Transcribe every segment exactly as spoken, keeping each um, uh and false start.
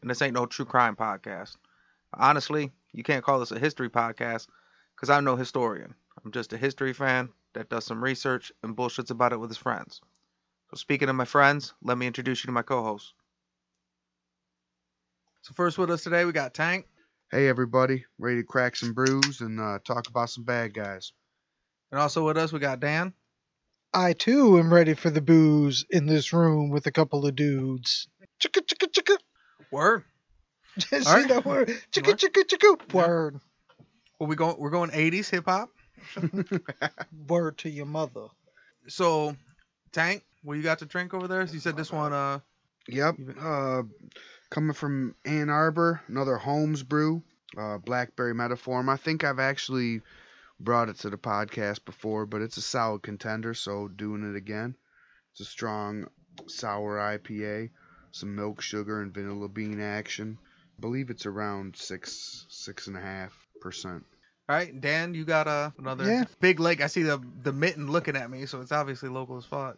and this ain't no true crime podcast. Honestly, you can't call this a history podcast because I'm no historian. I'm just a history fan that does some research and bullshits about it with his friends. So speaking of my friends, let me introduce you to my co-host. So first with us today, we got Tank. Hey everybody, ready to crack some brews and uh, talk about some bad guys. And also with us, we got Dan. I too am ready for the booze in this room with a couple of dudes. Chicka chicka chicka. Word. See right. That word? Chicka chicka chicka. Word. Well, we going we're going eighties hip hop. Word to your mother. So, Tank, what you got to drink over there? So you said this one. Uh. Yep. Uh, coming from Ann Arbor, another Holmes Brew, uh, blackberry metaform. I think I've actually brought it to the podcast before, but it's a solid contender, so doing it again. It's a strong sour I P A, some milk, sugar, and vanilla bean action. I believe it's around six, six and a half percent. All right, Dan, you got uh, another yeah. Big Lake. I see the the mitten looking at me, so it's obviously local as fuck.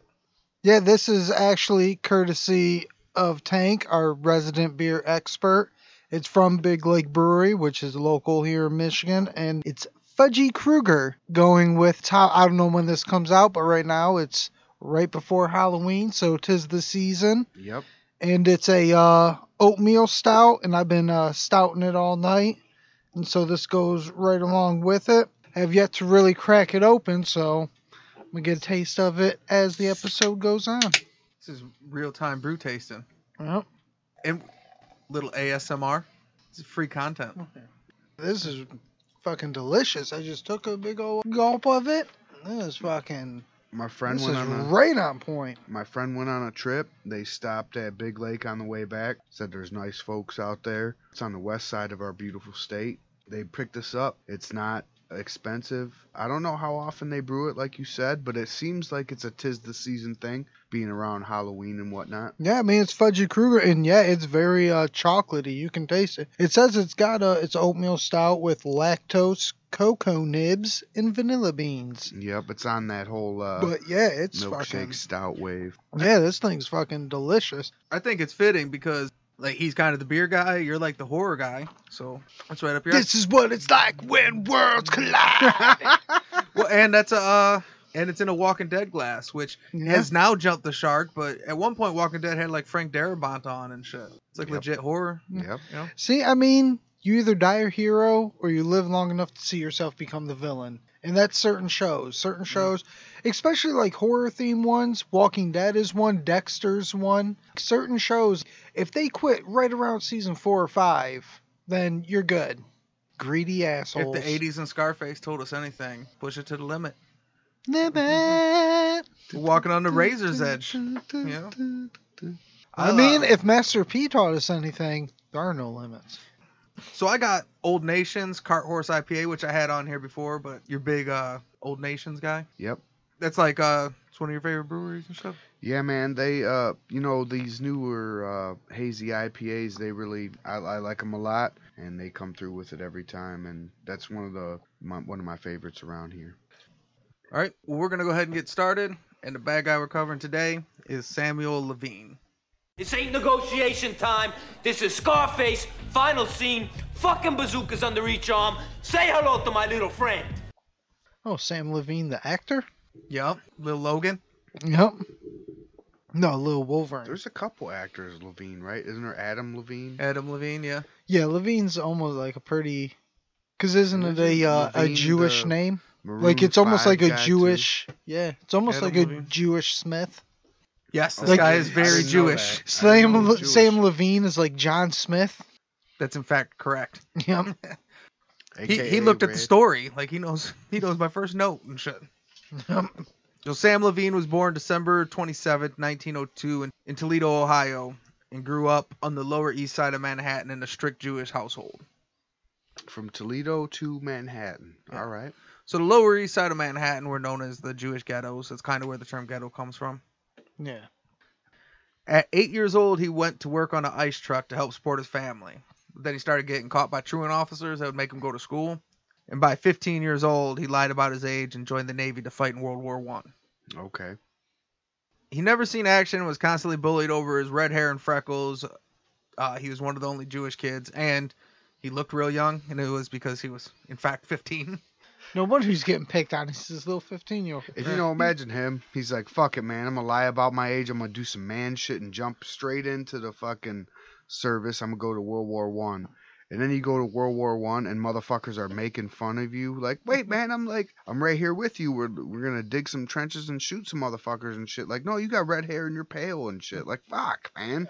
Yeah, this is actually courtesy of Tank, our resident beer expert. It's from Big Lake Brewery, which is local here in Michigan, and it's Fudgy Krueger going with top. I don't know when this comes out, but right now it's right before Halloween, so 'tis the season. Yep. And it's a uh, oatmeal stout, and I've been uh, stouting it all night, and so this goes right along with it. I have yet to really crack it open, so I'm gonna get a taste of it as the episode goes on. This is real time brew tasting. Yep. And little A S M R. It's free content. Okay. This is fucking delicious. I just took a big old gulp of it. This is fucking... My friend this went is on a, right on point. My friend went on a trip. They stopped at Big Lake on the way back. Said there's nice folks out there. It's on the west side of our beautiful state. They picked this up. It's not expensive. I don't know how often they brew it, like you said, but it seems like it's a 'tis the season thing, being around Halloween and whatnot. Yeah, I mean, it's Fudgy Krueger, and yeah, it's very uh, chocolatey. You can taste it. It says it's got a it's oatmeal stout with lactose, cocoa nibs, and vanilla beans. Yep, it's on that whole uh, but yeah, it's milkshake fucking stout wave. Yeah, this thing's fucking delicious. I think it's fitting because, like, he's kind of the beer guy, you're like the horror guy, so that's right up your... This is what it's like when worlds collide. Well, and that's a, uh, and it's in a Walking Dead glass, which yeah. has now jumped the shark, but at one point Walking Dead had like Frank Darabont on and shit. It's like yep. legit horror. Yep. You know? See, I mean, you either die a hero or you live long enough to see yourself become the villain. And that's certain shows. Certain shows, yeah. especially like horror-themed ones. Walking Dead is one. Dexter's one. Certain shows, if they quit right around season four or five, then you're good. Greedy assholes. If the eighties and Scarface told us anything, push it to the limit. Limit. Walking on the razor's edge. You know? I mean, if Master P taught us anything, there are no limits. So I got Old Nations Cart Horse I P A, which I had on here before, but you're big uh, Old Nations guy. Yep. That's like uh, it's one of your favorite breweries and stuff. Yeah, man. They, uh, you know, these newer uh, hazy I P As, they really, I, I like them a lot, and they come through with it every time, and that's one of the my, one of my favorites around here. All right, well, we're gonna go ahead and get started, and the bad guy we're covering today is Samuel Levine. This ain't negotiation time. This is Scarface, final scene, fucking bazookas under each arm. Say hello to my little friend. Oh, Sam Levine, the actor? Yep. Lil Logan? Yep. No, Lil Wolverine. There's a couple actors, Levine, right? Isn't there Adam Levine? Adam Levine, yeah. Yeah, Levine's almost like a pretty... Because isn't it a, uh, Levine, a Jewish name? Maroon like, it's almost like a Jewish... Too. Yeah, it's almost Adam like Levine. A Jewish Smith. Yes, this like, guy is very Jewish. Sam, Le- Jewish. Sam Levine is like John Smith. That's in fact correct. Yep. he, he looked Red. At the story. Like he knows he knows my first note and shit. Yep. So Sam Levine was born December twenty-seventh, nineteen oh two in, in Toledo, Ohio. and grew up on the Lower East Side of Manhattan in a strict Jewish household. From Toledo to Manhattan. Yeah. All right. So the Lower East Side of Manhattan were known as the Jewish ghettos. That's kind of where the term ghetto comes from. Yeah. At eight years old, he went to work on an ice truck to help support his family. Then he started getting caught by truant officers that would make him go to school. And by fifteen years old, he lied about his age and joined the Navy to fight in World War One. Okay. He never seen action, was constantly bullied over his red hair and freckles. Uh, he was one of the only Jewish kids, and he looked real young, and it was because he was, in fact, fifteen. No wonder he's getting picked on. He's this little fifteen-year-old. If you don't imagine him, he's like, fuck it, man. I'm going to lie about my age. I'm going to do some man shit and jump straight into the fucking service. I'm going to go to World War One. And then you go to World War One, and motherfuckers are making fun of you. Like, wait, man, I'm like, I'm right here with you. We're we're going to dig some trenches and shoot some motherfuckers and shit. Like, no, you got red hair and you're pale and shit. Like, fuck, man.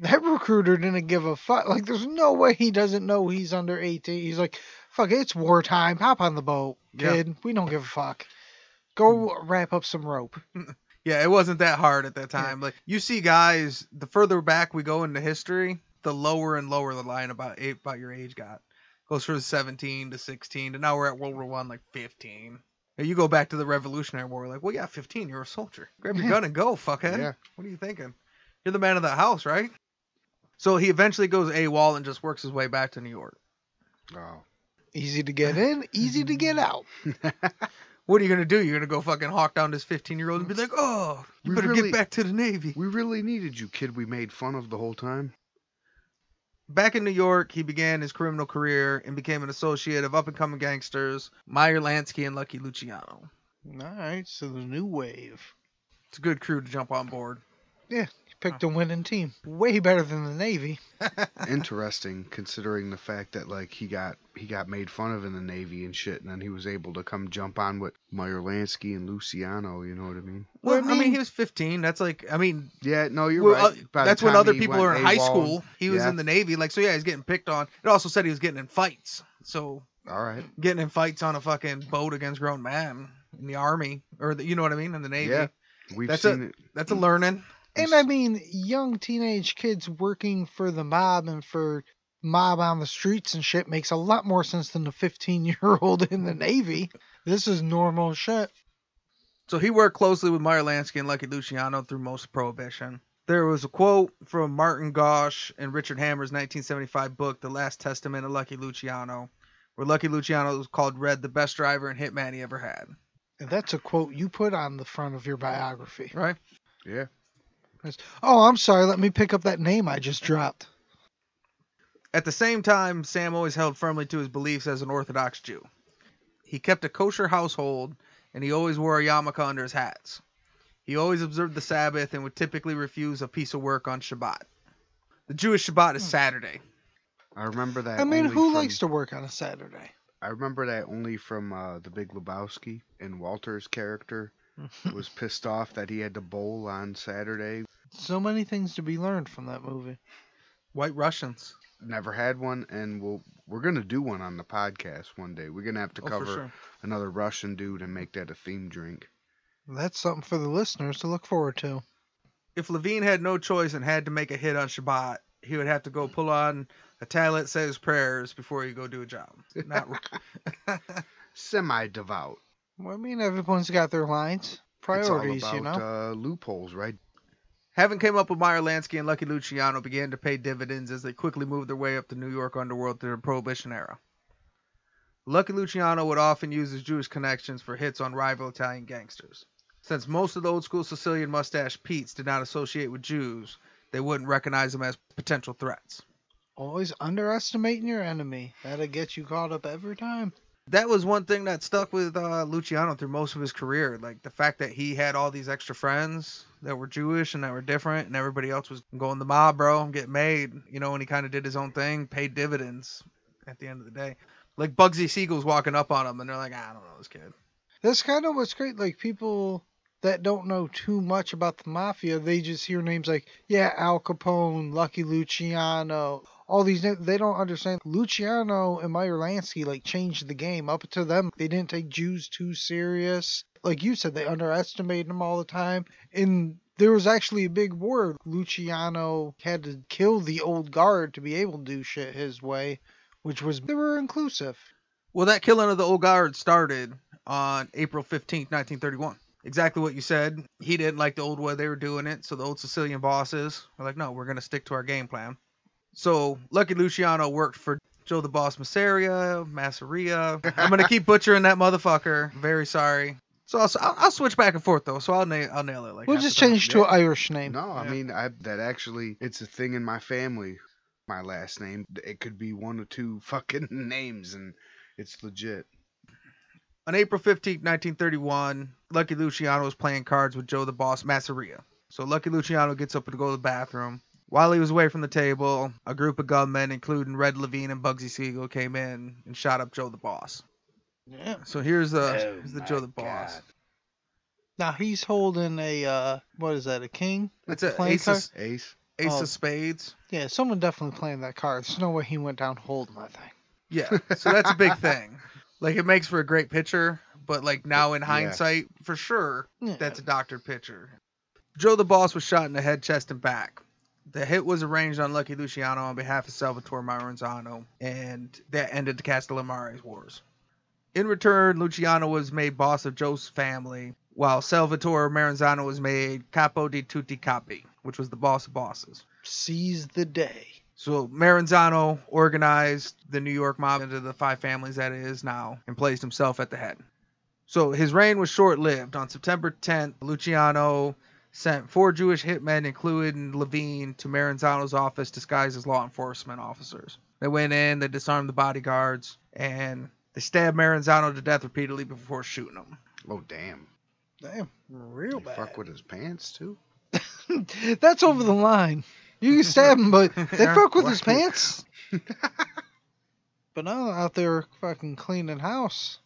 That recruiter didn't give a fuck. Like, there's no way he doesn't know he's under eighteen. He's like, fuck, it's wartime. Hop on the boat, kid. Yeah. We don't give a fuck. Go wrap up some rope. Yeah, it wasn't that hard at that time. Yeah. Like, you see guys, the further back we go into history, the lower and lower the line about eight, about your age got. Goes from seventeen to sixteen, to now we're at World War One, like fifteen. Now you go back to the Revolutionary War, like, well, yeah, fifteen, you're a soldier. Grab your gun and go, fuckhead. Yeah. What are you thinking? You're the man of the house, right? So he eventually goes AWOL and just works his way back to New York. Oh. Easy to get in, easy to get out. What are you going to do? You're going to go fucking hawk down this fifteen-year-old and be like, oh, you we better really, get back to the Navy. We really needed you, kid we made fun of the whole time. Back in New York, he began his criminal career and became an associate of up-and-coming gangsters, Meyer Lansky and Lucky Luciano. All right, so the new wave. It's a good crew to jump on board. Yeah, he picked oh. a winning team. Way better than the Navy. Interesting, considering the fact that, like, he got he got made fun of in the Navy and shit, and then he was able to come jump on with Meyer Lansky and Luciano, you know what I mean? Well, I mean, I mean he was fifteen. That's like, I mean... Yeah, no, you're well, right. By that's when other people are in AWOL, high school. He was yeah. in the Navy. Like, so yeah, he's getting picked on. It also said he was getting in fights. So... All right. Getting in fights on a fucking boat against grown men in the Army. Or, the, you know what I mean? In the Navy. Yeah, we've that's seen a, it. That's a learning... And I mean, young teenage kids working for the mob and for mob on the streets and shit makes a lot more sense than the fifteen-year-old in the Navy. This is normal shit. So he worked closely with Meyer Lansky and Lucky Luciano through most of Prohibition. There was a quote from Martin Gosch and Richard Hammer's nineteen seventy-five book, The Last Testament of Lucky Luciano, where Lucky Luciano was called Red the best driver and hitman he ever had. And that's a quote you put on the front of your biography. Right? Yeah. Oh, I'm sorry. Let me pick up that name I just dropped. At the same time, Sam always held firmly to his beliefs as an Orthodox Jew. He kept a kosher household, and he always wore a yarmulke under his hats. He always observed the Sabbath and would typically refuse a piece of work on Shabbat. The Jewish Shabbat is Saturday. I remember that. I mean, who from... likes to work on a Saturday? I remember that only from uh, The Big Lebowski and Walter's character. Was pissed off that he had to bowl on Saturday. So many things to be learned from that movie. White Russians. Never had one, and we'll, we're going to do one on the podcast one day. We're going to have to oh, cover sure. another Russian dude and make that a theme drink. That's something for the listeners to look forward to. If Levine had no choice and had to make a hit on Shabbat, he would have to go pull on a tallit, say his prayers before he go do a job. Not semi-devout. Well, I mean, everyone's got their lines. Priorities, it's all about, you know. Uh, loopholes, right? Having came up with Meyer Lansky and Lucky Luciano began to pay dividends as they quickly moved their way up the New York underworld through the Prohibition era. Lucky Luciano would often use his Jewish connections for hits on rival Italian gangsters. Since most of the old school Sicilian mustache Petes did not associate with Jews, they wouldn't recognize them as potential threats. Always underestimating your enemy. That'll get you caught up every time. That was one thing that stuck with uh, Luciano through most of his career. Like, the fact that he had all these extra friends that were Jewish and that were different, and everybody else was going the mob, bro, and getting made. You know, and he kind of did his own thing, paid dividends at the end of the day. Like, Bugsy Siegel's walking up on him, and they're like, I don't know this kid. That's kind of what's great. Like, people that don't know too much about the mafia, they just hear names like, yeah, Al Capone, Lucky Luciano... All these, they don't understand. Luciano and Meyer Lansky, like, changed the game. Up to them, they didn't take Jews too serious. Like you said, they underestimated them all the time. In There was actually a big war. Luciano had to kill the old guard to be able to do shit his way, which was, they were inclusive. Well, that killing of the old guard started on April fifteenth, nineteen thirty-one. Exactly what you said. He didn't like the old way they were doing it, so the old Sicilian bosses were like, no, we're going to stick to our game plan. So Lucky Luciano worked for Joe the Boss Masseria, Masseria. I'm going to keep butchering that motherfucker. Very sorry. So I'll, I'll switch back and forth, though, so I'll, na I'll nail it. Like, we'll just change to an Irish name. No, I yeah. mean, I, that actually, it's a thing in my family. My last name, it could be one or two fucking names, and it's legit. On April fifteenth, nineteen thirty-one, Lucky Luciano was playing cards with Joe the Boss Masseria. So Lucky Luciano gets up to go to the bathroom. While he was away from the table, a group of gunmen, including Red Levine and Bugsy Siegel, came in and shot up Joe the Boss. Yeah. So here's the, oh here's the Joe the Boss. God. Now he's holding a, uh, what is that, a king? That's an ace, ace. Ace. Ace oh. of spades. Yeah, someone definitely playing that card. There's no way he went down holding that thing. Yeah, so that's a big thing. Like, it makes for a great picture, but, like, now in hindsight, yeah. for sure, yeah. that's a doctored picture. Joe the Boss was shot in the head, chest, and back. The hit was arranged on Lucky Luciano on behalf of Salvatore Maranzano, and that ended the Castellammare Wars. In return, Luciano was made boss of Joe's family, while Salvatore Maranzano was made Capo di Tutti Capi, which was the boss of bosses. Seize the day. So Maranzano organized the New York mob into the five families that it is now and placed himself at the head. So his reign was short-lived. On September tenth, Luciano sent four Jewish hitmen, including Levine, to Maranzano's office disguised as law enforcement officers. They went in, they disarmed the bodyguards, and they stabbed Maranzano to death repeatedly before shooting him. Oh, damn. Damn, real they bad. Fuck with his pants, too? That's over the line. You can stab him, but they fuck with his pants. But now out there fucking cleaning house.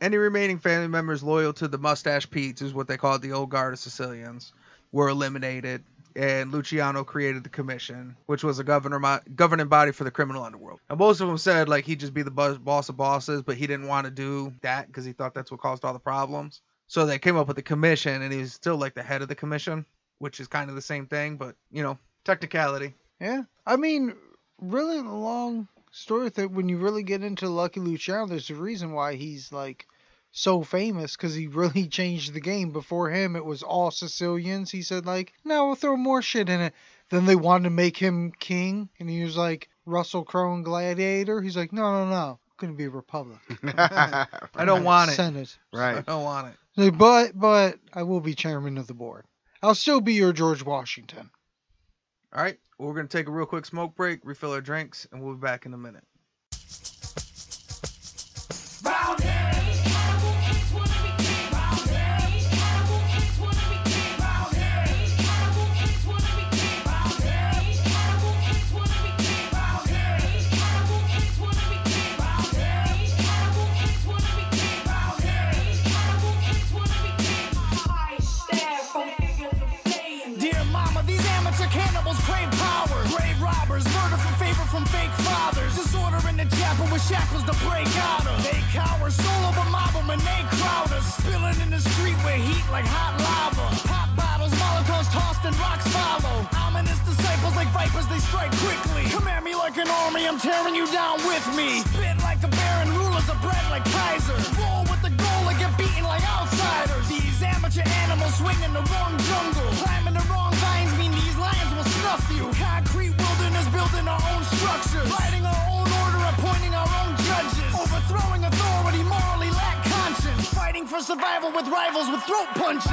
Any remaining family members loyal to the Mustache Pete's, is what they called the old guard of Sicilians, were eliminated, and Luciano created the commission, which was a governor, governing body for the criminal underworld. And most of them said, like, he'd just be the boss of bosses, but he didn't want to do that because he thought that's what caused all the problems. So they came up with the commission, and he was still, like, the head of the commission, which is kind of the same thing, but, you know, technicality. Yeah. I mean, really long story that when you really get into Lucky Luciano, there's a reason why he's like so famous, because he really changed the game. Before him, it was all Sicilians. He said, like, no, we'll throw more shit in it. Then they wanted to make him king, and he was like Russell Crowe and Gladiator. He's like, no, no, no, it's gonna be a republic. I don't want it. Senate. Right. I don't want it. But but I will be chairman of the board. I'll still be your George Washington. All right, well, we're going to take a real quick smoke break, refill our drinks, and we'll be back in a minute. Shackles to break out of. They cower, soul of a mob, and they crowders. Spilling in the street with heat like hot lava. Pop bottles, molotovs tossed and rocks follow. Ominous disciples like vipers, they strike quickly. Come at me like an army, I'm tearing you down with me. Spit like a baron, rulers are bred like Kaiser. Roll with the goal and get beaten like outsiders. These amateur animals swing in the wrong jungle. Climbing the wrong vines mean these lions will snuff you. Concrete wilderness building our own structures. Writing our own order, appointing our own judges, overthrowing authority, morally lack conscience, fighting for survival with rivals with throat punches.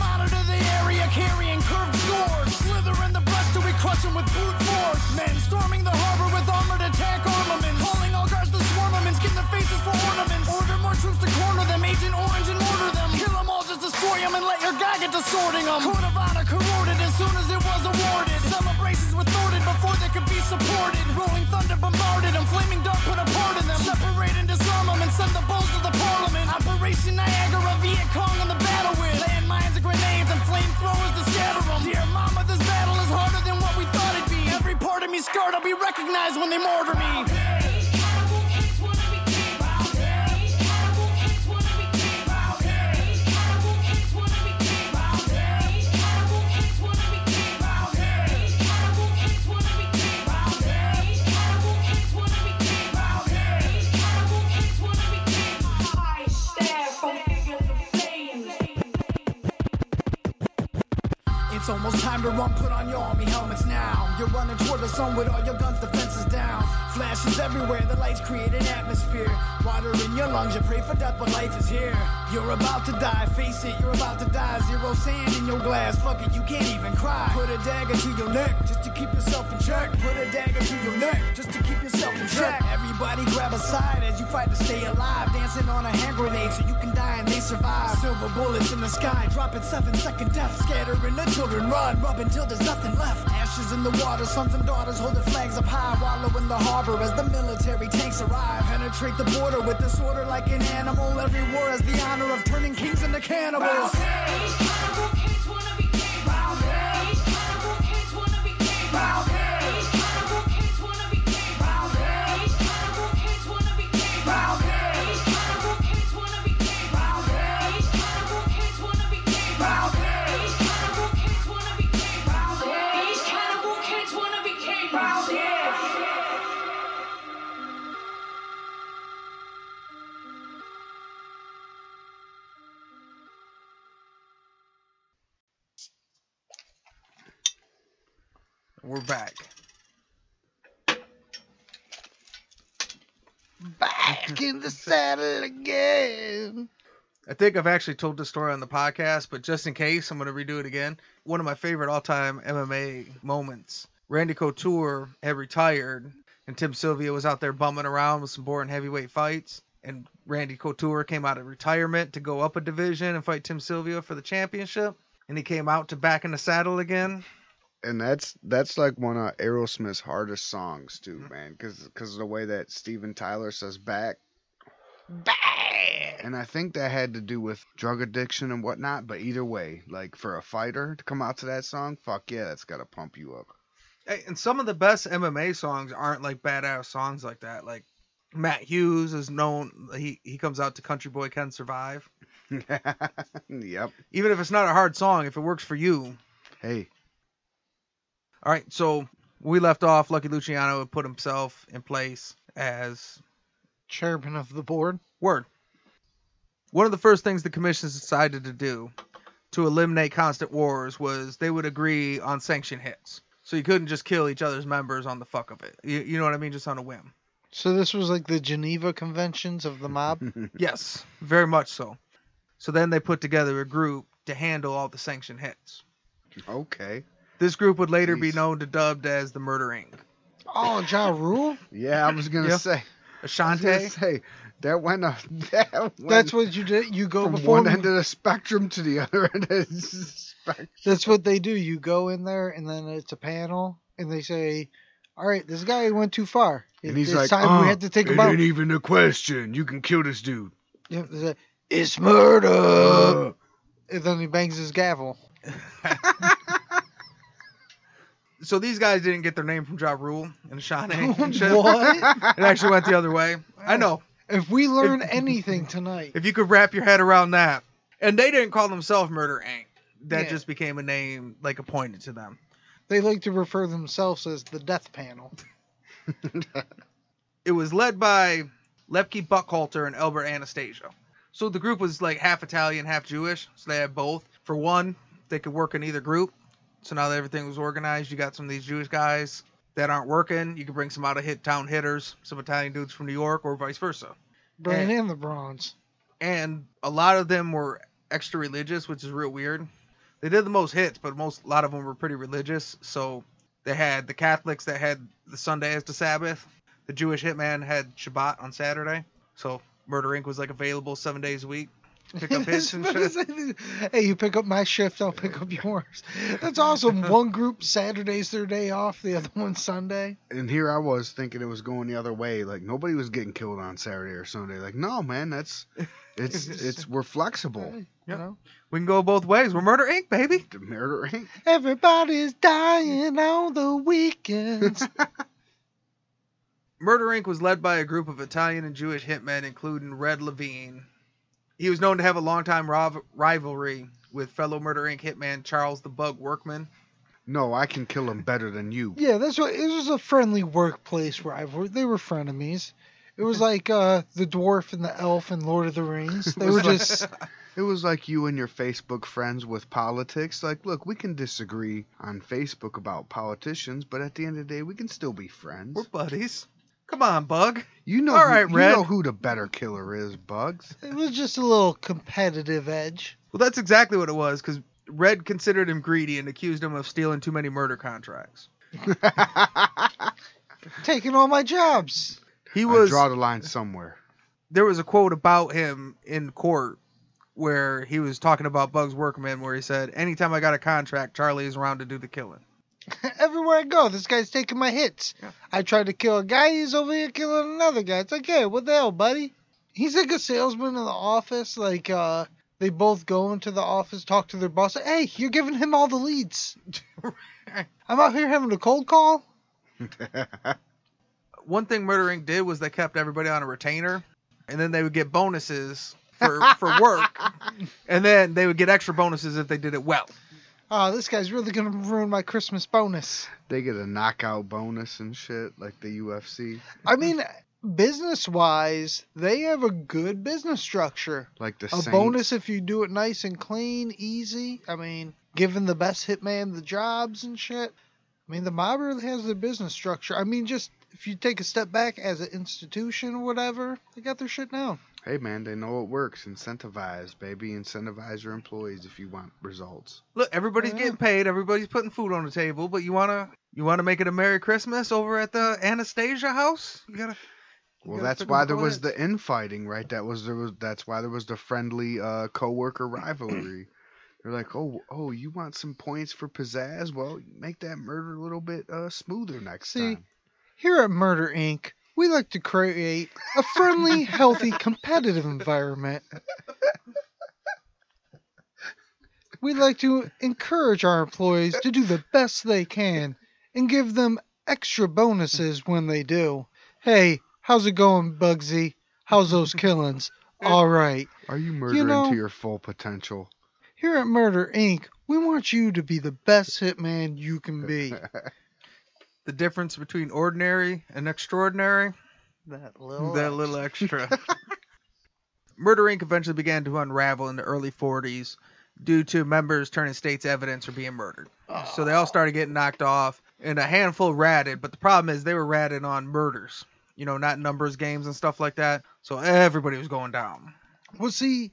Monitor the area carrying curved swords. Slither in the brush till we crush them with brute force. Men storming the harbor with armored attack armaments. Calling all guards to swarm them and skin their faces for ornaments. Order more troops to corner them, Agent Orange and order them. Kill them all, just destroy them and let your guy get to sorting them. Court of honor corroded as soon as it was awarded. Celebrations were thwarted before they could supported. Rolling thunder bombarded, I'm flaming dark, put a part in them. Separate and disarm them and send the bulls to the parliament. Operation Niagara, Viet Cong on the battle with landmines and grenades and flamethrowers to scatter them. Dear mama, this battle is harder than what we thought it'd be. Every part of me scarred, I'll be recognized when they murder me. It's almost time to run, put on your army helmets now. You're running toward the sun with all your guns, defenses down. Flashes everywhere, the lights create an atmosphere. Water in your lungs, you pray for death, but life is here. You're about to die, face it, you're about to die. Zero sand in your glass, fuck it, you can't even cry. Put a dagger to your neck, just to keep yourself in check. Put a dagger to your neck, just to keep yourself in check. Everybody grab a side as you fight to stay alive. Dancing on a hand grenade so you can die and they survive. Silver bullets in the sky, dropping seven second death. Scattering the children. Run, rub until there's nothing left. Ashes in the water, sons and daughters holding flags up high. Wallow in the harbor as the military tanks arrive. Penetrate the border with disorder like an animal. Every war has the honor of turning kings into cannibals. We're back. Back in the saddle again. I think I've actually told this story on the podcast, but just in case, I'm going to redo it again. One of my favorite all-time M M A moments. Randy Couture had retired, and Tim Sylvia was out there bumming around with some boring heavyweight fights. And Randy Couture came out of retirement to go up a division and fight Tim Sylvia for the championship. And he came out to Back in the Saddle Again. And that's that's like one of Aerosmith's hardest songs too, man, because because the way that Steven Tyler says back, back, and I think that had to do with drug addiction and whatnot. But either way, like for a fighter to come out to that song, fuck yeah, that's gotta pump you up. Hey, and some of the best M M A songs aren't like badass songs like that. Like Matt Hughes is known, he he comes out to Country Boy Can Survive. Yep. Even if it's not a hard song, if it works for you, hey. All right, so we left off. Lucky Luciano had put himself in place as chairman of the board. Word. One of the first things the commissions decided to do to eliminate constant wars was they would agree on sanction hits. So you couldn't just kill each other's members on the fuck of it. You, you know what I mean? Just on a whim. So this was like the Geneva Conventions of the mob? Yes, very much so. So then they put together a group to handle all the sanction hits. Okay. This group would later Jeez. be known to dubbed as the Murder Incorporated. Oh, Ja Rule? Yeah, I was going to yeah. say. Ashante? I was gonna say, that went up. That went That's what you did. You go from before one end of the spectrum to the other end of the spectrum. That's what they do. You go in there, and then it's a panel, and they say, all right, this guy went too far. It, and he's like, time uh, we had to take it him out. It ain't even a question. You can kill this dude. Yeah, like, it's murder. Uh. And then he bangs his gavel. So these guys didn't get their name from Ja Rule and Ashante and shit. What? It actually went the other way. I know. If we learn if, anything tonight. If you could wrap your head around that. And they didn't call themselves Murder Incorporated. That yeah. just became a name, like, appointed to them. They like to refer themselves as the Death Panel. It was led by Lepke Buckhalter and Albert Anastasia. So the group was, like, half Italian, half Jewish. So they had both. For one, they could work in either group. So now that everything was organized, you got some of these Jewish guys that aren't working. You can bring some out of hit town hitters, some Italian dudes from New York, or vice versa. Bring in the Bronx. And a lot of them were extra religious, which is real weird. They did the most hits, but most a lot of them were pretty religious. So they had the Catholics that had the Sunday as the Sabbath. The Jewish hitman had Shabbat on Saturday. So Murder Incorporated was like available seven days a week. pick up his shift. Hey, you pick up my shift, I'll pick up yours. That's awesome. One group Saturday's their day off, the other one Sunday. And here I was thinking it was going the other way. Like nobody was getting killed on Saturday or Sunday. Like, no, man, that's it's it's we're flexible. Hey, you know, we can go both ways. We're Murder Incorporated, baby. Murder Incorporated. Everybody's dying on the weekends. Murder Incorporated was led by a group of Italian and Jewish hitmen, including Red Levine. He was known to have a long-time rivalry with fellow Murder Incorporated hitman Charles the Bug Workman. No, I can kill him better than you. Yeah, that's what it was, a friendly workplace rivalry. They were frenemies. It was like uh, the dwarf and the elf in Lord of the Rings. They were just. It was like you and your Facebook friends with politics. Like, look, we can disagree on Facebook about politicians, but at the end of the day, we can still be friends. We're buddies. Come on, Bug. You know, All who, right, Red. You know who the better killer is, Bugs. It was just a little competitive edge. Well, that's exactly what it was, because Red considered him greedy and accused him of stealing too many murder contracts. Taking all my jobs. He was, I draw the line somewhere. There was a quote about him in court where he was talking about Bugs Workman, where he said, anytime I got a contract, Charlie is around to do the killing. Everywhere I go, this guy's taking my hits. Yeah. I tried to kill a guy, he's over here killing another guy. It's like, hey, what the hell, buddy? He's like a salesman in the office. Like, uh, they both go into the office, talk to their boss. Hey, you're giving him all the leads. I'm out here having a cold call. One thing Murder Incorporated did was they kept everybody on a retainer, and then they would get bonuses for, for work, and then they would get extra bonuses if they did it well. Oh, this guy's really going to ruin my Christmas bonus. They get a knockout bonus and shit, like the U F C. I mean, business-wise, they have a good business structure. Like the Saints. A bonus if you do it nice and clean, easy. I mean, giving the best hitman the jobs and shit. I mean, the mob really has their business structure. I mean, just if you take a step back as an institution or whatever, they got their shit down. Hey, man, they know it works. Incentivize, baby. Incentivize your employees if you want results. Look, everybody's yeah. getting paid. Everybody's putting food on the table. But you want to you wanna make it a Merry Christmas over at the Anastasia house? You gotta. You well, gotta that's why there was the infighting, right? That was there was That's why there was the friendly uh, co-worker rivalry. They're like, oh, oh, you want some points for pizzazz? Well, make that murder a little bit uh, smoother next See, time. Here at Murder Incorporated, we like to create a friendly, healthy, competitive environment. We like to encourage our employees to do the best they can and give them extra bonuses when they do. Hey, how's it going, Bugsy? How's those killings? All right. Are you murdering you know, to your full potential? Here at Murder Incorporated, we want you to be the best hitman you can be. The difference between ordinary and extraordinary? That little That extra. little extra. Murder Incorporated eventually began to unravel in the early forties due to members turning state's evidence for being murdered. Oh. So they all started getting knocked off, and a handful ratted, but the problem is they were ratted on murders. You know, not numbers games and stuff like that. So everybody was going down. Well, see,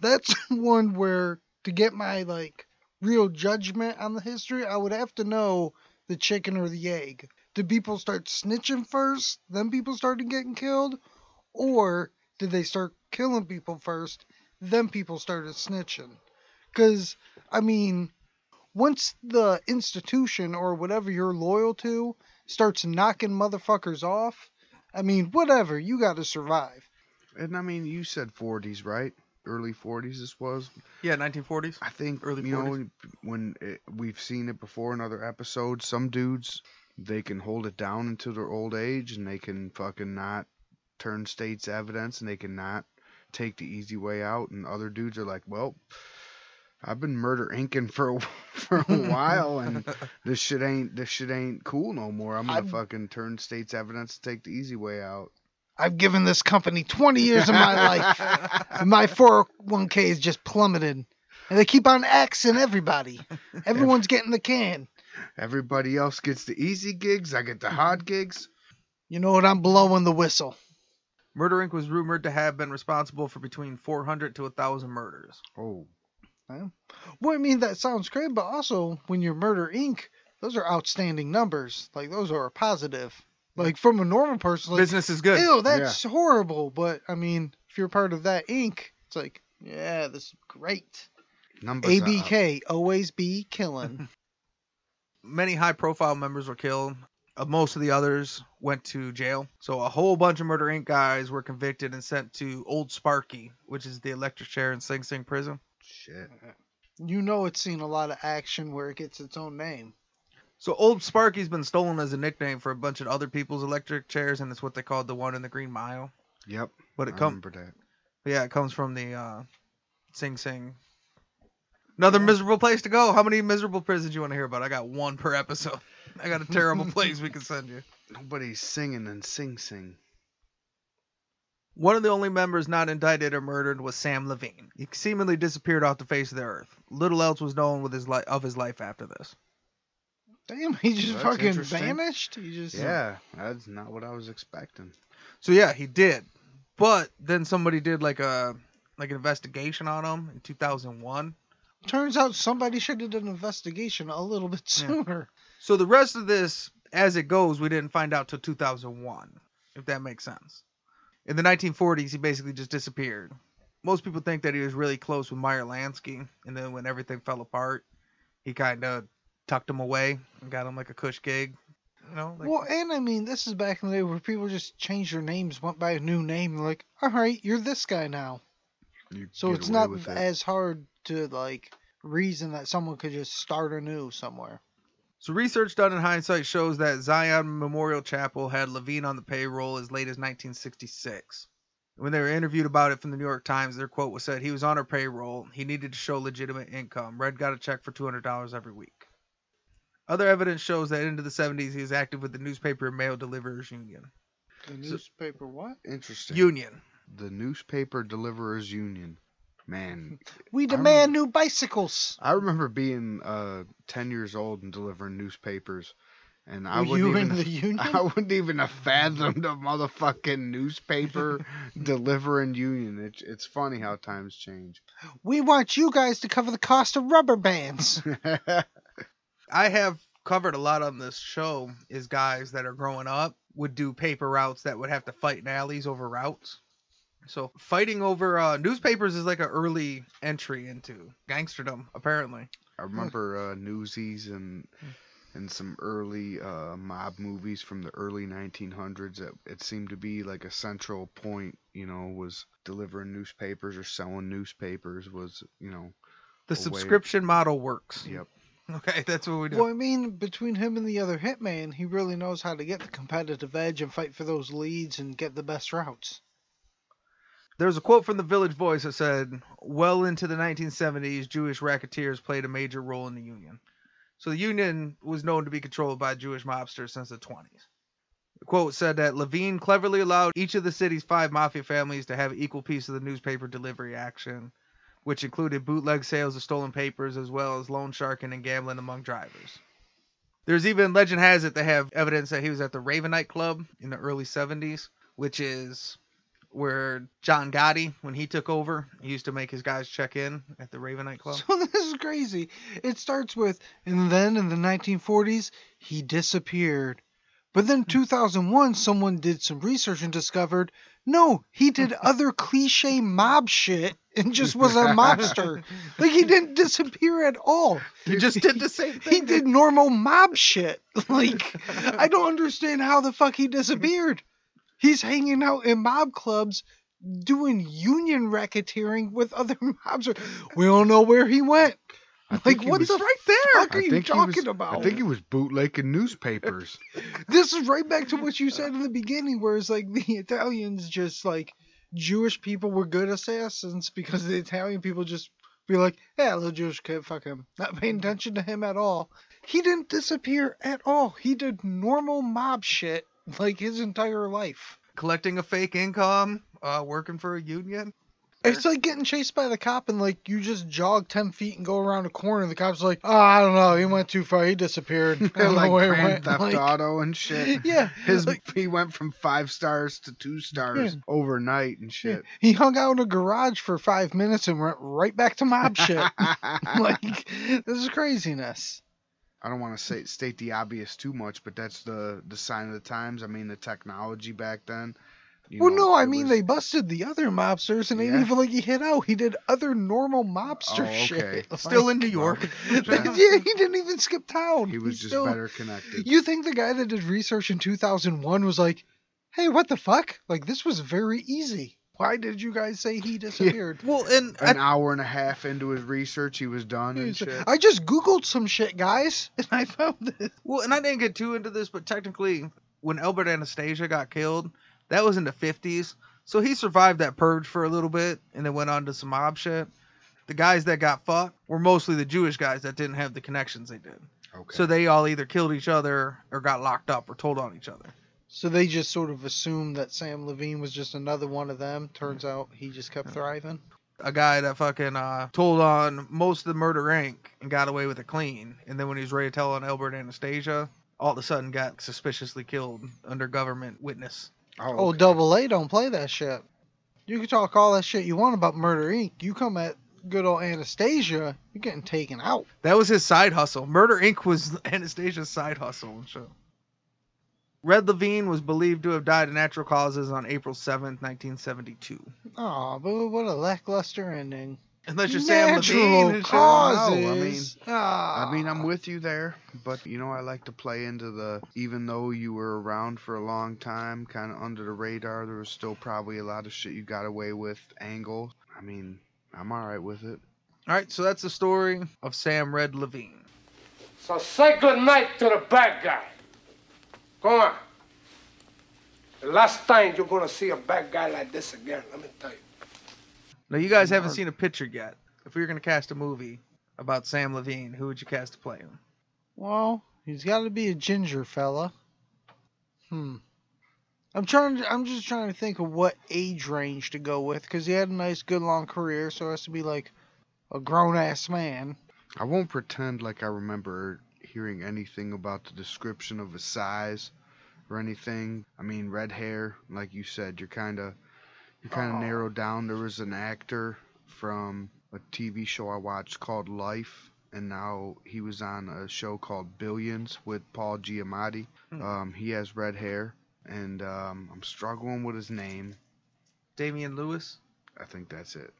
that's one where to get my, like, real judgment on the history, I would have to know the chicken or the egg. Did people start snitching first, then people started getting killed? Or did they start killing people first, then people started snitching? Because, I mean, once the institution or whatever you're loyal to starts knocking motherfuckers off, I mean, whatever, you got to survive. And, I mean, you said forties, right? Early forties this was. Yeah, nineteen forties. I think, early you forties. Know, when it, we've seen it before in other episodes, some dudes, they can hold it down until their old age, and they can fucking not turn state's evidence, and they can not take the easy way out, and other dudes are like, well, I've been Murder Incorporated for a, for a while, and this shit ain't this shit ain't cool no more. I'm gonna I've... fucking turn state's evidence to take the easy way out. I've given this company twenty years of my life, and my four oh one k is just plummeted. And they keep on axing everybody. Everyone's getting the can. Everybody else gets the easy gigs. I get the hard gigs. You know what? I'm blowing the whistle. Murder Incorporated was rumored to have been responsible for between four hundred to one thousand murders. Oh. Well, I mean, that sounds great, but also, when you're Murder Incorporated, those are outstanding numbers. Like, those are a positive. Like, from a normal person, like, business is good. Ew, that's yeah. horrible. But, I mean, if you're part of that inc, it's like, Yeah, this is great. Numbers A B K, always be killing. Many high-profile members were killed. Uh, most of the others went to jail. So a whole bunch of Murder Incorporated guys were convicted and sent to Old Sparky, which is the electric chair in Sing Sing Prison. Shit. You know it's seen a lot of action where it gets its own name. So Old Sparky's been stolen as a nickname for a bunch of other people's electric chairs, and it's what they called the one in the Green Mile. Yep. But it comes. Yeah, it comes from the uh, Sing Sing. Another miserable place to go. How many miserable prisons do you want to hear about? I got one per episode. I got a terrible place we can send you. Nobody's singing in Sing Sing. One of the only members not indicted or murdered was Sam Levine. He seemingly disappeared off the face of the earth. Little else was known with his li- of his life after this. Damn, he just well, fucking vanished? He just Yeah, that's not what I was expecting. So yeah, he did. But then somebody did like a like an investigation on him in two thousand one. Turns out somebody should have done an investigation a little bit sooner. Yeah. So the rest of this, as it goes, we didn't find out till two thousand one, if that makes sense. In the nineteen forties, he basically just disappeared. Most people think that he was really close with Meyer Lansky, and then when everything fell apart, he kind of tucked him away and got him like a cush gig. You know, like... Well, and I mean, this is back in the day where people just changed their names, went by a new name, like, all right, you're this guy now. You so it's not it. as hard to, like, reason that someone could just start anew somewhere. So research done in hindsight shows that Zion Memorial Chapel had Levine on the payroll as late as nineteen sixty-six. When they were interviewed about it from the New York Times, their quote was said, he was on her payroll. He needed to show legitimate income. Red got a check for two hundred dollars every week. Other evidence shows that into the seventies, he was active with the Newspaper and Mail Deliverers Union. The newspaper what? Interesting. Union. The Newspaper Deliverers Union. Man. We demand remember, new bicycles. I remember being uh, ten years old and delivering newspapers. And I wouldn't, you even, in the union? I wouldn't even have fathomed a motherfucking newspaper delivering union. It, it's funny how times change. We want you guys to cover the cost of rubber bands. I have covered a lot on this show is guys that are growing up would do paper routes that would have to fight in alleys over routes. So fighting over uh, newspapers is like an early entry into gangsterdom, apparently. I remember uh, Newsies and and some early uh, mob movies from the early nineteen hundreds. It, it seemed to be like a central point, you know, was delivering newspapers or selling newspapers was, you know. The subscription way. Model works. Yep. Okay, that's what we do. Well, I mean, between him and the other hitman, he really knows how to get the competitive edge and fight for those leads and get the best routes. There's a quote from the Village Voice that said, well into the nineteen seventies, Jewish racketeers played a major role in the Union. So the Union was known to be controlled by Jewish mobsters since the twenties. The quote said that Levine cleverly allowed each of the city's five mafia families to have an equal piece of the newspaper delivery action, which included bootleg sales of stolen papers as well as loan sharking and gambling among drivers. There's even, legend has it, they have evidence that he was at the Ravenite Club in the early seventies, which is where John Gotti, when he took over, he used to make his guys check in at the Ravenite Club. So this is crazy. It starts with, and then in the nineteen forties, he disappeared. But then two thousand one, someone did some research and discovered, no, he did other cliche mob shit and just was a mobster. Like, he didn't disappear at all. He just did the same thing. He did normal mob shit. Like, I don't understand how the fuck he disappeared. He's hanging out in mob clubs doing union racketeering with other mobs. We don't know where he went. Like, what the right there? Fuck are you talking about? I think he was bootlegging newspapers. This is right back to what you said in the beginning, where it's like the Italians just, like, Jewish people were good assassins because the Italian people just be like, yeah, little Jewish kid, fuck him. Not paying attention to him at all. He didn't disappear at all. He did normal mob shit, like, his entire life. Collecting a fake income, uh, working for a union. It's like getting chased by the cop and, like, you just jog ten feet and go around a corner and the cop's like, oh, I don't know, he went too far, he disappeared. I don't like know where Grand Theft like, Auto and shit. Yeah. His like, he went from five stars to two stars yeah. overnight and shit. Yeah. He hung out in a garage for five minutes and went right back to mob shit. Like, this is craziness. I don't want to say state the obvious too much, but that's the, the sign of the times. I mean, the technology back then. You well, know, no, I mean, was... they busted the other mobsters, and yeah. They didn't even let you hit out. He did other normal mobster oh, okay. shit. Like, still in New York. yeah, he didn't even skip town. He was He's just still... better connected. You think the guy that did research in two thousand one was like, hey, what the fuck? Like, this was very easy. Why did you guys say he disappeared? Yeah. Well, and An I... hour and a half into his research, he was done he and said, shit. I just Googled some shit, guys, and I found this. Well, and I didn't get too into this, but technically, when Albert Anastasia got killed... That was in the fifties, so he survived that purge for a little bit, and then went on to some mob shit. The guys that got fucked were mostly the Jewish guys that didn't have the connections they did. Okay. So they all either killed each other, or got locked up, or told on each other. So they just sort of assumed that Sam Levine was just another one of them. Turns out he just kept thriving. A guy that fucking uh, told on most of the Murder Incorporated and got away with it clean. And then when he was ready to tell on Albert Anastasia, all of a sudden got suspiciously killed under government witness. Oh, okay. Oh, Double A don't play that shit. You can talk all that shit you want about Murder Incorporated. You come at good old Anastasia, you're getting taken out. That was his side hustle. Murder Incorporated was Anastasia's side hustle and shit. Red Levine was believed to have died of natural causes on April seventh, nineteen seventy-two. Aw, but what a lackluster ending. Unless you're natural Sam Levine. Natural causes. I mean, ah. I mean, I'm with you there, but you know, I like to play into the, even though you were around for a long time, kind of under the radar, there was still probably a lot of shit you got away with angle. I mean, I'm all right with it. All right, so that's the story of Sam Red Levine. So say goodnight to the bad guy. Go on. The last time you're going to see a bad guy like this again, let me tell you. Now, you guys haven't seen a picture yet. If we were going to cast a movie about Sam Levine, who would you cast to play him? Well, he's got to be a ginger fella. Hmm. I'm trying to, I'm just trying to think of what age range to go with, because he had a nice, good, long career, so it has to be like a grown-ass man. I won't pretend like I remember hearing anything about the description of his size or anything. I mean, red hair, like you said, you're kind of... You kind of oh. narrowed down. There was an actor from a T V show I watched called Life, and now he was on a show called Billions with Paul Giamatti. Hmm. Um, he has red hair, and um, I'm struggling with his name. Damian Lewis? I think that's it.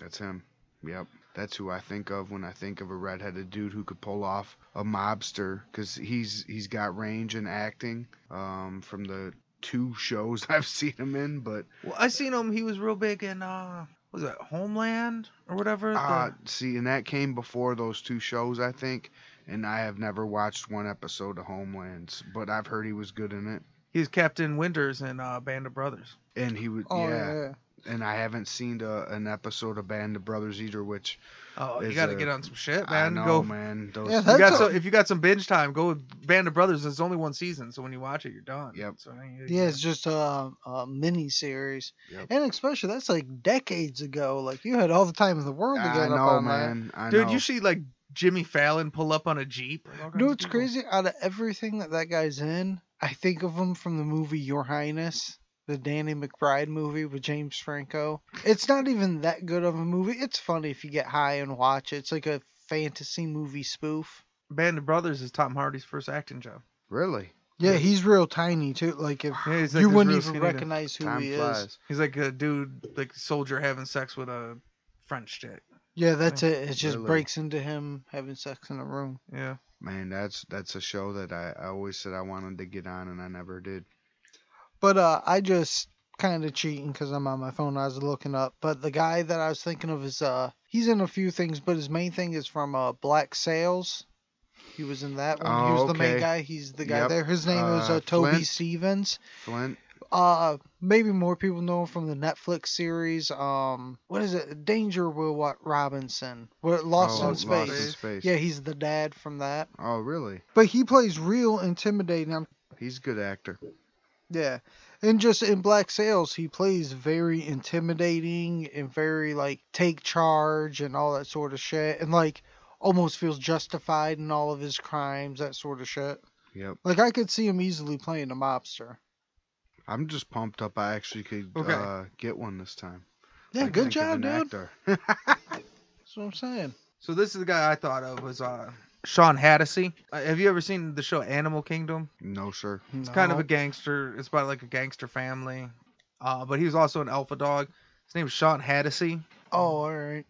That's him. Yep. That's who I think of when I think of a redheaded dude who could pull off a mobster, because he's, he's got range in acting um, from the... two shows I've seen him in, but... Well, I seen him, he was real big in, uh, was it Homeland or whatever? Uh, the... See, and that came before those two shows, I think, and I have never watched one episode of Homeland, but I've heard he was good in it. He was Captain Winters in uh, Band of Brothers. And he was, oh, yeah, yeah, yeah, and I haven't seen a, an episode of Band of Brothers either, which... Oh, you gotta a, get on some shit, man. I know, go, man. Those, yeah, you got a, so, if you got some binge time, go with Band of Brothers. There's only one season, so when you watch it, you're done. Yep. So, I mean, yeah, yeah, it's just a, a mini-series. Yep. And especially, that's like decades ago. Like, you had all the time in the world to get I know, up on man. That. I Dude, know. You see, like, Jimmy Fallon pull up on a Jeep. Dude, it's crazy. Out of everything that that guy's in, I think of him from the movie Your Highness. The Danny McBride movie with James Franco. It's not even that good of a movie. It's funny if you get high and watch it. It's like a fantasy movie spoof. Band of Brothers is Tom Hardy's first acting job. Really? Yeah, yeah. He's real tiny, too. Like, if yeah, like you wouldn't even recognize who Time he flies. Is. He's like a dude, like a soldier having sex with a French chick. Yeah, that's yeah. it. It just really. breaks into him having sex in a room. Yeah. Man, that's that's a show that I, I always said I wanted to get on, and I never did. But uh, I just kind of cheating because I'm on my phone. I was looking up. But the guy that I was thinking of is, uh, he's in a few things, but his main thing is from uh, Black Sails. He was in that one. Oh, he was okay. the main guy. He's the guy yep. there. His name was uh, uh, Toby Flint. Stephens. Flint. Uh, maybe more people know him from the Netflix series. Um, what is it? Danger Will Robinson. We're Lost, oh, in Space. Lost in Space. Yeah, he's the dad from that. Oh, really? But he plays real intimidating. He's a good actor. Yeah, and just in Black Sails, he plays very intimidating and very, like, take charge and all that sort of shit. And, like, almost feels justified in all of his crimes, that sort of shit. Yep. Like, I could see him easily playing a mobster. I'm just pumped up I actually could okay. uh, get one this time. Yeah, like, good job, dude. That's what I'm saying. So this is the guy I thought of was... uh. Sean Hatosy. Uh, have you ever seen the show Animal Kingdom? No, sir. It's no. kind of a gangster. It's about like a gangster family. Uh, but he was also an alpha dog. His name was Sean Hatosy. Oh, all right.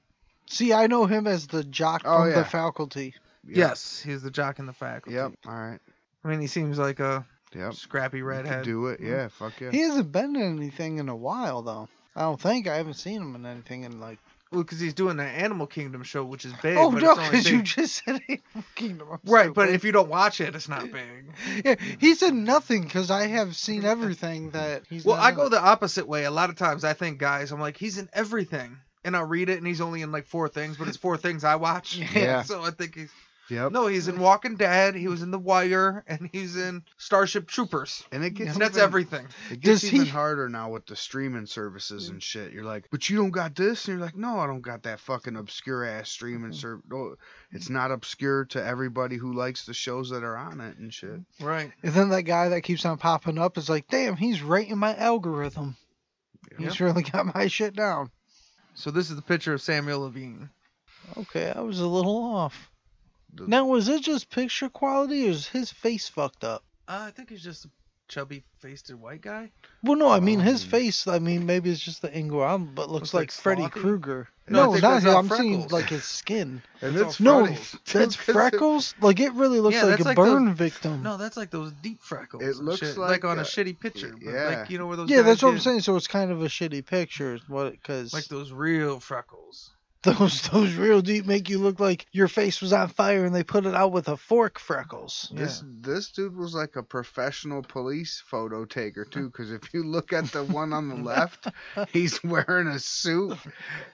See, I know him as the jock oh, from yeah. the faculty. Yep. Yes, he's the jock in the faculty. Yep, all right. I mean, he seems like a yep. scrappy redhead. Do it, yeah, fuck yeah. He hasn't been in anything in a while, though. I don't think. I haven't seen him in anything in, like... Well, because he's doing the Animal Kingdom show, which is big. Oh, but no, because you just said Animal Kingdom. I'm right, so but big. If you don't watch it, it's not big. Yeah, he's in nothing, because I have seen everything that he's Well, I go it. the opposite way. A lot of times I think, guys, I'm like, he's in everything. And I read it, and he's only in, like, four things, but it's four things I watch. Yeah. So I think he's... Yep. No, he's in Walking Dead, he was in The Wire, and he's in Starship Troopers. And it gets and that's even, everything. It gets Does even he... harder now with the streaming services and shit. You're like, but you don't got this? And you're like, no, I don't got that fucking obscure-ass streaming service. No, it's not obscure to everybody who likes the shows that are on it and shit. Right. And then that guy that keeps on popping up is like, damn, he's right in my algorithm. Yep. He's really got my shit down. So this is the picture of Samuel Levine. Okay, I was a little off. Now, was it just picture quality, or is his face fucked up? Uh, I think he's just a chubby-faced white guy. Well, no, I mean, um, his face, I mean, maybe it's just the angle, I'm, but looks, looks like, like Freddy Krueger. No, no not I'm freckles. Seeing, like, his skin. And it's no, that's freckles? Like, it really looks yeah, like a like burn those, victim. No, that's like those deep freckles. It looks shit, like, like on a, a shitty picture. Yeah, like, you know, where those yeah that's what did. I'm saying, so it's kind of a shitty picture. What, cause... Like those real freckles. Those those real deep make you look like your face was on fire and they put it out with a fork, freckles. Yeah. This this dude was like a professional police photo taker, too, because if you look at the one on the left, he's wearing a suit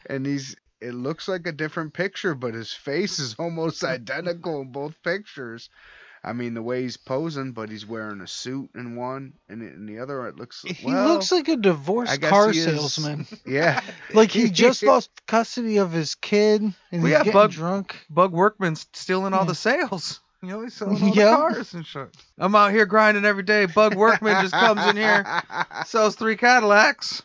and he's it looks like a different picture, but his face is almost identical in both pictures. I mean, the way he's posing, but he's wearing a suit in one, and in the other it looks like... He well, looks like a divorced car salesman. Yeah. Like, he just lost custody of his kid, and well, he's yeah, getting Bug, drunk. Bug Workman's stealing all the sales. You know, he's selling all yep. the cars and shit. I'm out here grinding every day. Bug Workman just comes in here, sells three Cadillacs.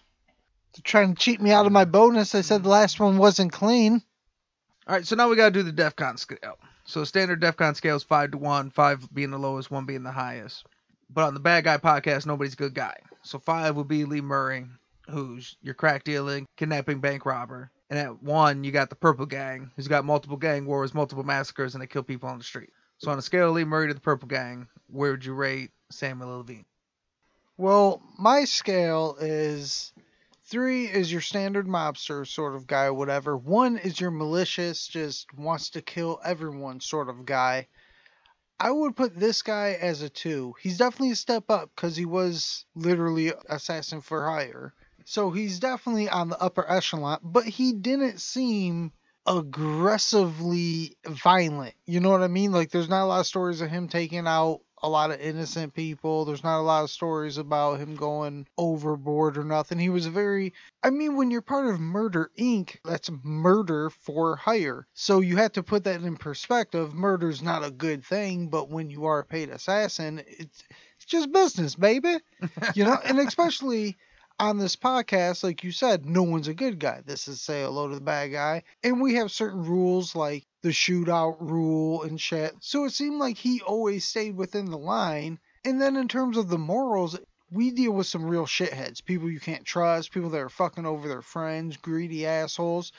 They're trying to cheat me out of my bonus. I said the last one wasn't clean. All right, so now we got to do the DEF CON scale. So standard DEF CON scale is five to one, five being the lowest, one being the highest. But on the Bad Guy podcast, nobody's a good guy. So five would be Lee Murray, who's your crack dealing, kidnapping, bank robber. And at one, you got the Purple Gang, who's got multiple gang wars, multiple massacres, and they kill people on the street. So on a scale of Lee Murray to the Purple Gang, where would you rate Samuel Levine? Well, my scale is... Three is your standard mobster sort of guy, whatever. One is your malicious, just wants to kill everyone sort of guy. I would put this guy as a two. He's definitely a step up because he was literally assassin for hire. So he's definitely on the upper echelon, but he didn't seem aggressively violent. You know what I mean? Like, there's not a lot of stories of him taking out a lot of innocent people. There's not a lot of stories about him going overboard or nothing. He was very... I mean, when you're part of Murder Incorporated, that's murder for hire. So you have to put that in perspective. Murder's not a good thing, but when you are a paid assassin, it's, it's just business, baby. You know? And especially... On this podcast, like you said, no one's a good guy. This is Say Hello to the Bad Guy. And we have certain rules like the shootout rule and shit. So it seemed like he always stayed within the line. And then in terms of the morals, we deal with some real shitheads. People you can't trust, people that are fucking over their friends, greedy assholes.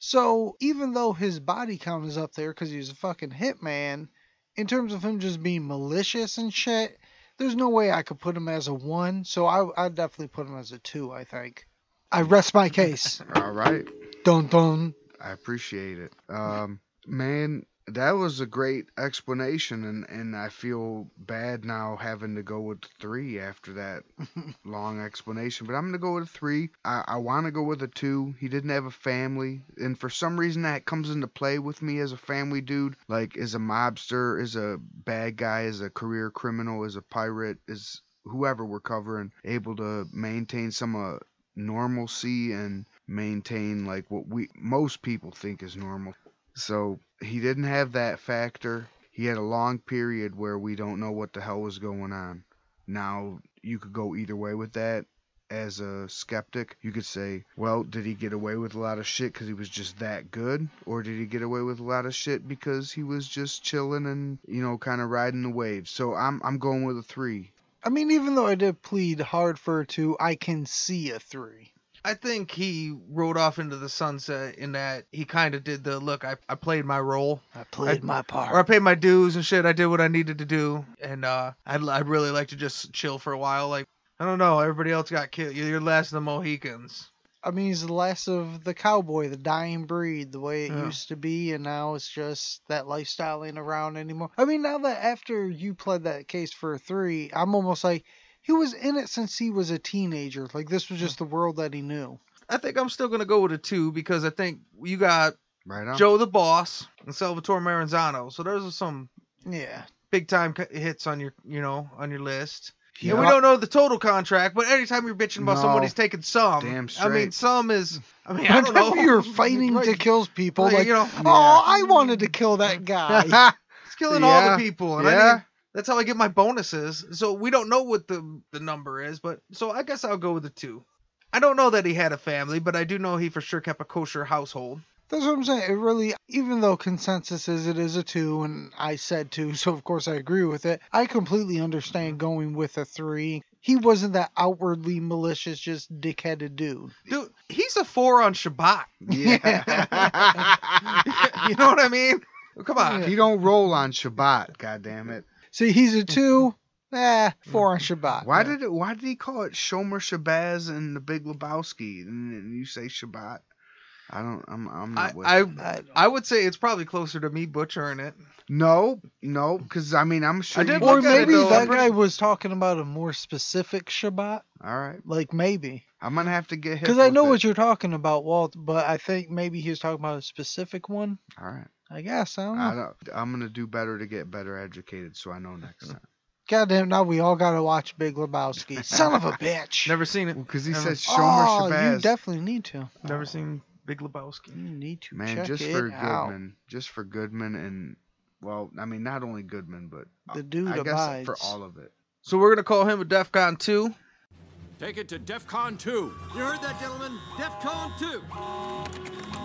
So even though his body count is up there because he's a fucking hitman, in terms of him just being malicious and shit... There's no way I could put him as a one, so I, I'd definitely put him as a two, I think. I rest my case. All right. Dun dun. I appreciate it. Um, man, that was a great explanation, and, and I feel bad now having to go with three after that long explanation, but I'm going to go with a three. I, I want to go with a two. He didn't have a family, and for some reason that comes into play with me as a family dude, like as a mobster, as a bad guy, as a career criminal, as a pirate, as whoever we're covering, able to maintain some uh, normalcy and maintain like what we most people think is normal. So he didn't have that factor. He had a long period where we don't know what the hell was going on. Now, you could go either way with that. As a skeptic, you could say, well, did he get away with a lot of shit because he was just that good? Or did he get away with a lot of shit because he was just chilling and, you know, kind of riding the waves? So I'm I'm going with a three. I mean, even though I did plead hard for a two, I can see a three. I think he rode off into the sunset in that he kind of did the, look, I, I played my role. I played I, my part. Or I paid my dues and shit. I did what I needed to do. And uh, I'd, I'd really like to just chill for a while. Like, I don't know. Everybody else got killed. You're the last of the Mohicans. I mean, he's the last of the cowboy, the dying breed, the way it yeah. used to be, and now it's just that lifestyle ain't around anymore. I mean, now that after you pled that case for a three, I'm almost like, he was in it since he was a teenager. Like, this was just the world that he knew. I think I'm still going to go with a two, because I think you got right on. Joe the Boss and Salvatore Maranzano. So those are some yeah big-time hits on your, you know, on your list. Yeah. And we don't know the total contract, but anytime you're bitching about no. somebody's taking some, damn straight. I mean, some is, I mean, I don't know. You're fighting like, to kill people. Like, like you know, yeah. oh, I wanted to kill that guy. He's killing yeah. all the people. And yeah. I mean, that's how I get my bonuses. So we don't know what the, the number is, but so I guess I'll go with the two. I don't know that he had a family, but I do know he for sure kept a kosher household. That's what I'm saying. It really, even though consensus is it is a two, and I said two, so of course I agree with it, I completely understand going with a three. He wasn't that outwardly malicious, just dickheaded dude. Dude, he's a four on Shabbat. Yeah. You know what I mean? Come on. He don't roll on Shabbat, goddammit. See, he's a two. Eh, four on Shabbat. Why yeah. did it? Why did he call it Shomer Shabazz and the Big Lebowski, and you say Shabbat? I don't. I'm. I'm not. I, with I, I, I would say it's probably closer to me butchering it. No, no, because I mean I'm sure. I did or maybe it, that guy was talking about a more specific Shabbat. All right. Like maybe. I'm gonna have to get hit. Because I know it. what you're talking about, Walt. But I think maybe he was talking about a specific one. All right. I guess I don't know. I don't, I'm gonna do better to get better educated, so I know next time. Goddamn! Now we all gotta watch Big Lebowski. Son of a bitch. Never seen it because he Never. says Shomer oh, Shabazz. You definitely need to. Never oh. seen. Big Lebowski. You need to man, check just it for Goodman, out. Just for Goodman and, well, I mean, not only Goodman, but uh, the dude I abides. guess for all of it. So we're going to call him a DEFCON two. Take it to DEFCON two. You heard that, gentlemen? DEFCON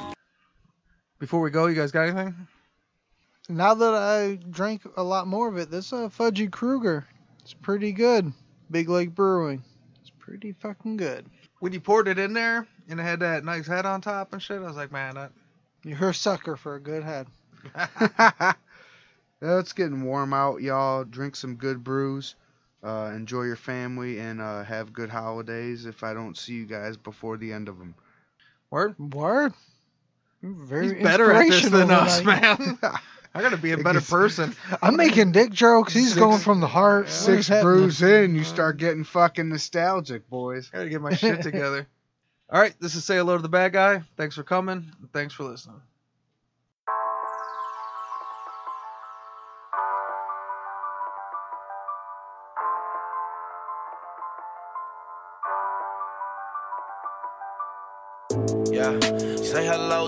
two. Before we go, you guys got anything? Now that I drank a lot more of it, this uh, Fudgy Kruger, it's pretty good. Big Lake Brewing. It's pretty fucking good. When you poured it in there and it had that nice head on top and shit, I was like, man, that... you're a sucker for a good head. It's getting warm out, y'all. Drink some good brews. Uh, enjoy your family and uh, have good holidays if I don't see you guys before the end of them. Word? Word? You're very He's better at this than us, man. I gotta be a better person. I'm making dick jokes. He's six, going from the heart. Six brews in, you start getting fucking nostalgic, boys. I gotta get my shit together. All right, this is Say Hello to the Bad Guy. Thanks for coming. And thanks for listening. Yeah, say hello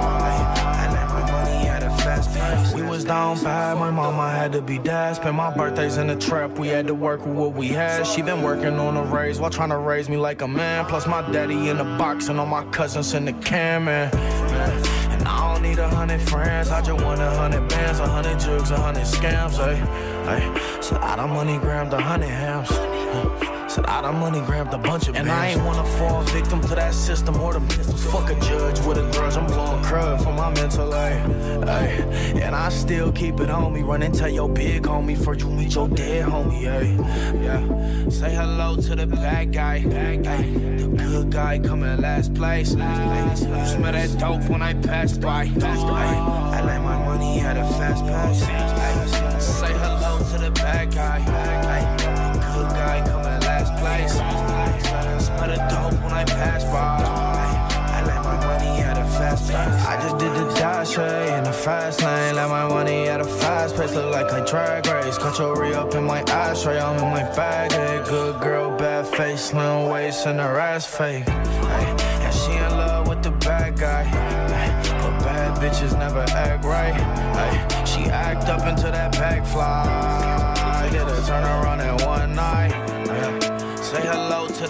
let my money at a fast pace. We was down bad, my mama had to be dad. Spent my birthdays in the trap, we had to work with what we had. She been working on a raise while trying to raise me like a man. Plus my daddy in the box and all my cousins in the cam. And, and I don't need a hundred friends, I just want a hundred bands, a hundred jokes, a hundred scams. Ay, ay. So I done money grabbed a hundred hams. Said I done money grabbed a bunch of bands. And I ain't wanna fall victim to that system or them pistols. Fuck a judge with a grudge, I'm blowing crud for my mental aid. And I still keep it on me. Run and tell your big homie before you meet your dead homie. Ay. Yeah. Say hello to the bad guy. Bad guy. The good guy coming last place. Last place. You smell that dope when I pass by. Pass by. I let my money at a fast pace. Say hello to the bad guy. Bad guy. Guy coming last place. Smell the dope when I pass by. I let my money at a fast pace. I just did the dash in a fast lane. Let my money at a fast pace. Look like I drag race. Control re-up in my ashtray. I'm in my bag. Hey, good girl, bad face, slim waist, and her ass fake. Hey, and she in love with the bad guy. Hey, but bad bitches never act right. Ay, she act up until that pack fly. Did a turn around in one night. Ay, say hello to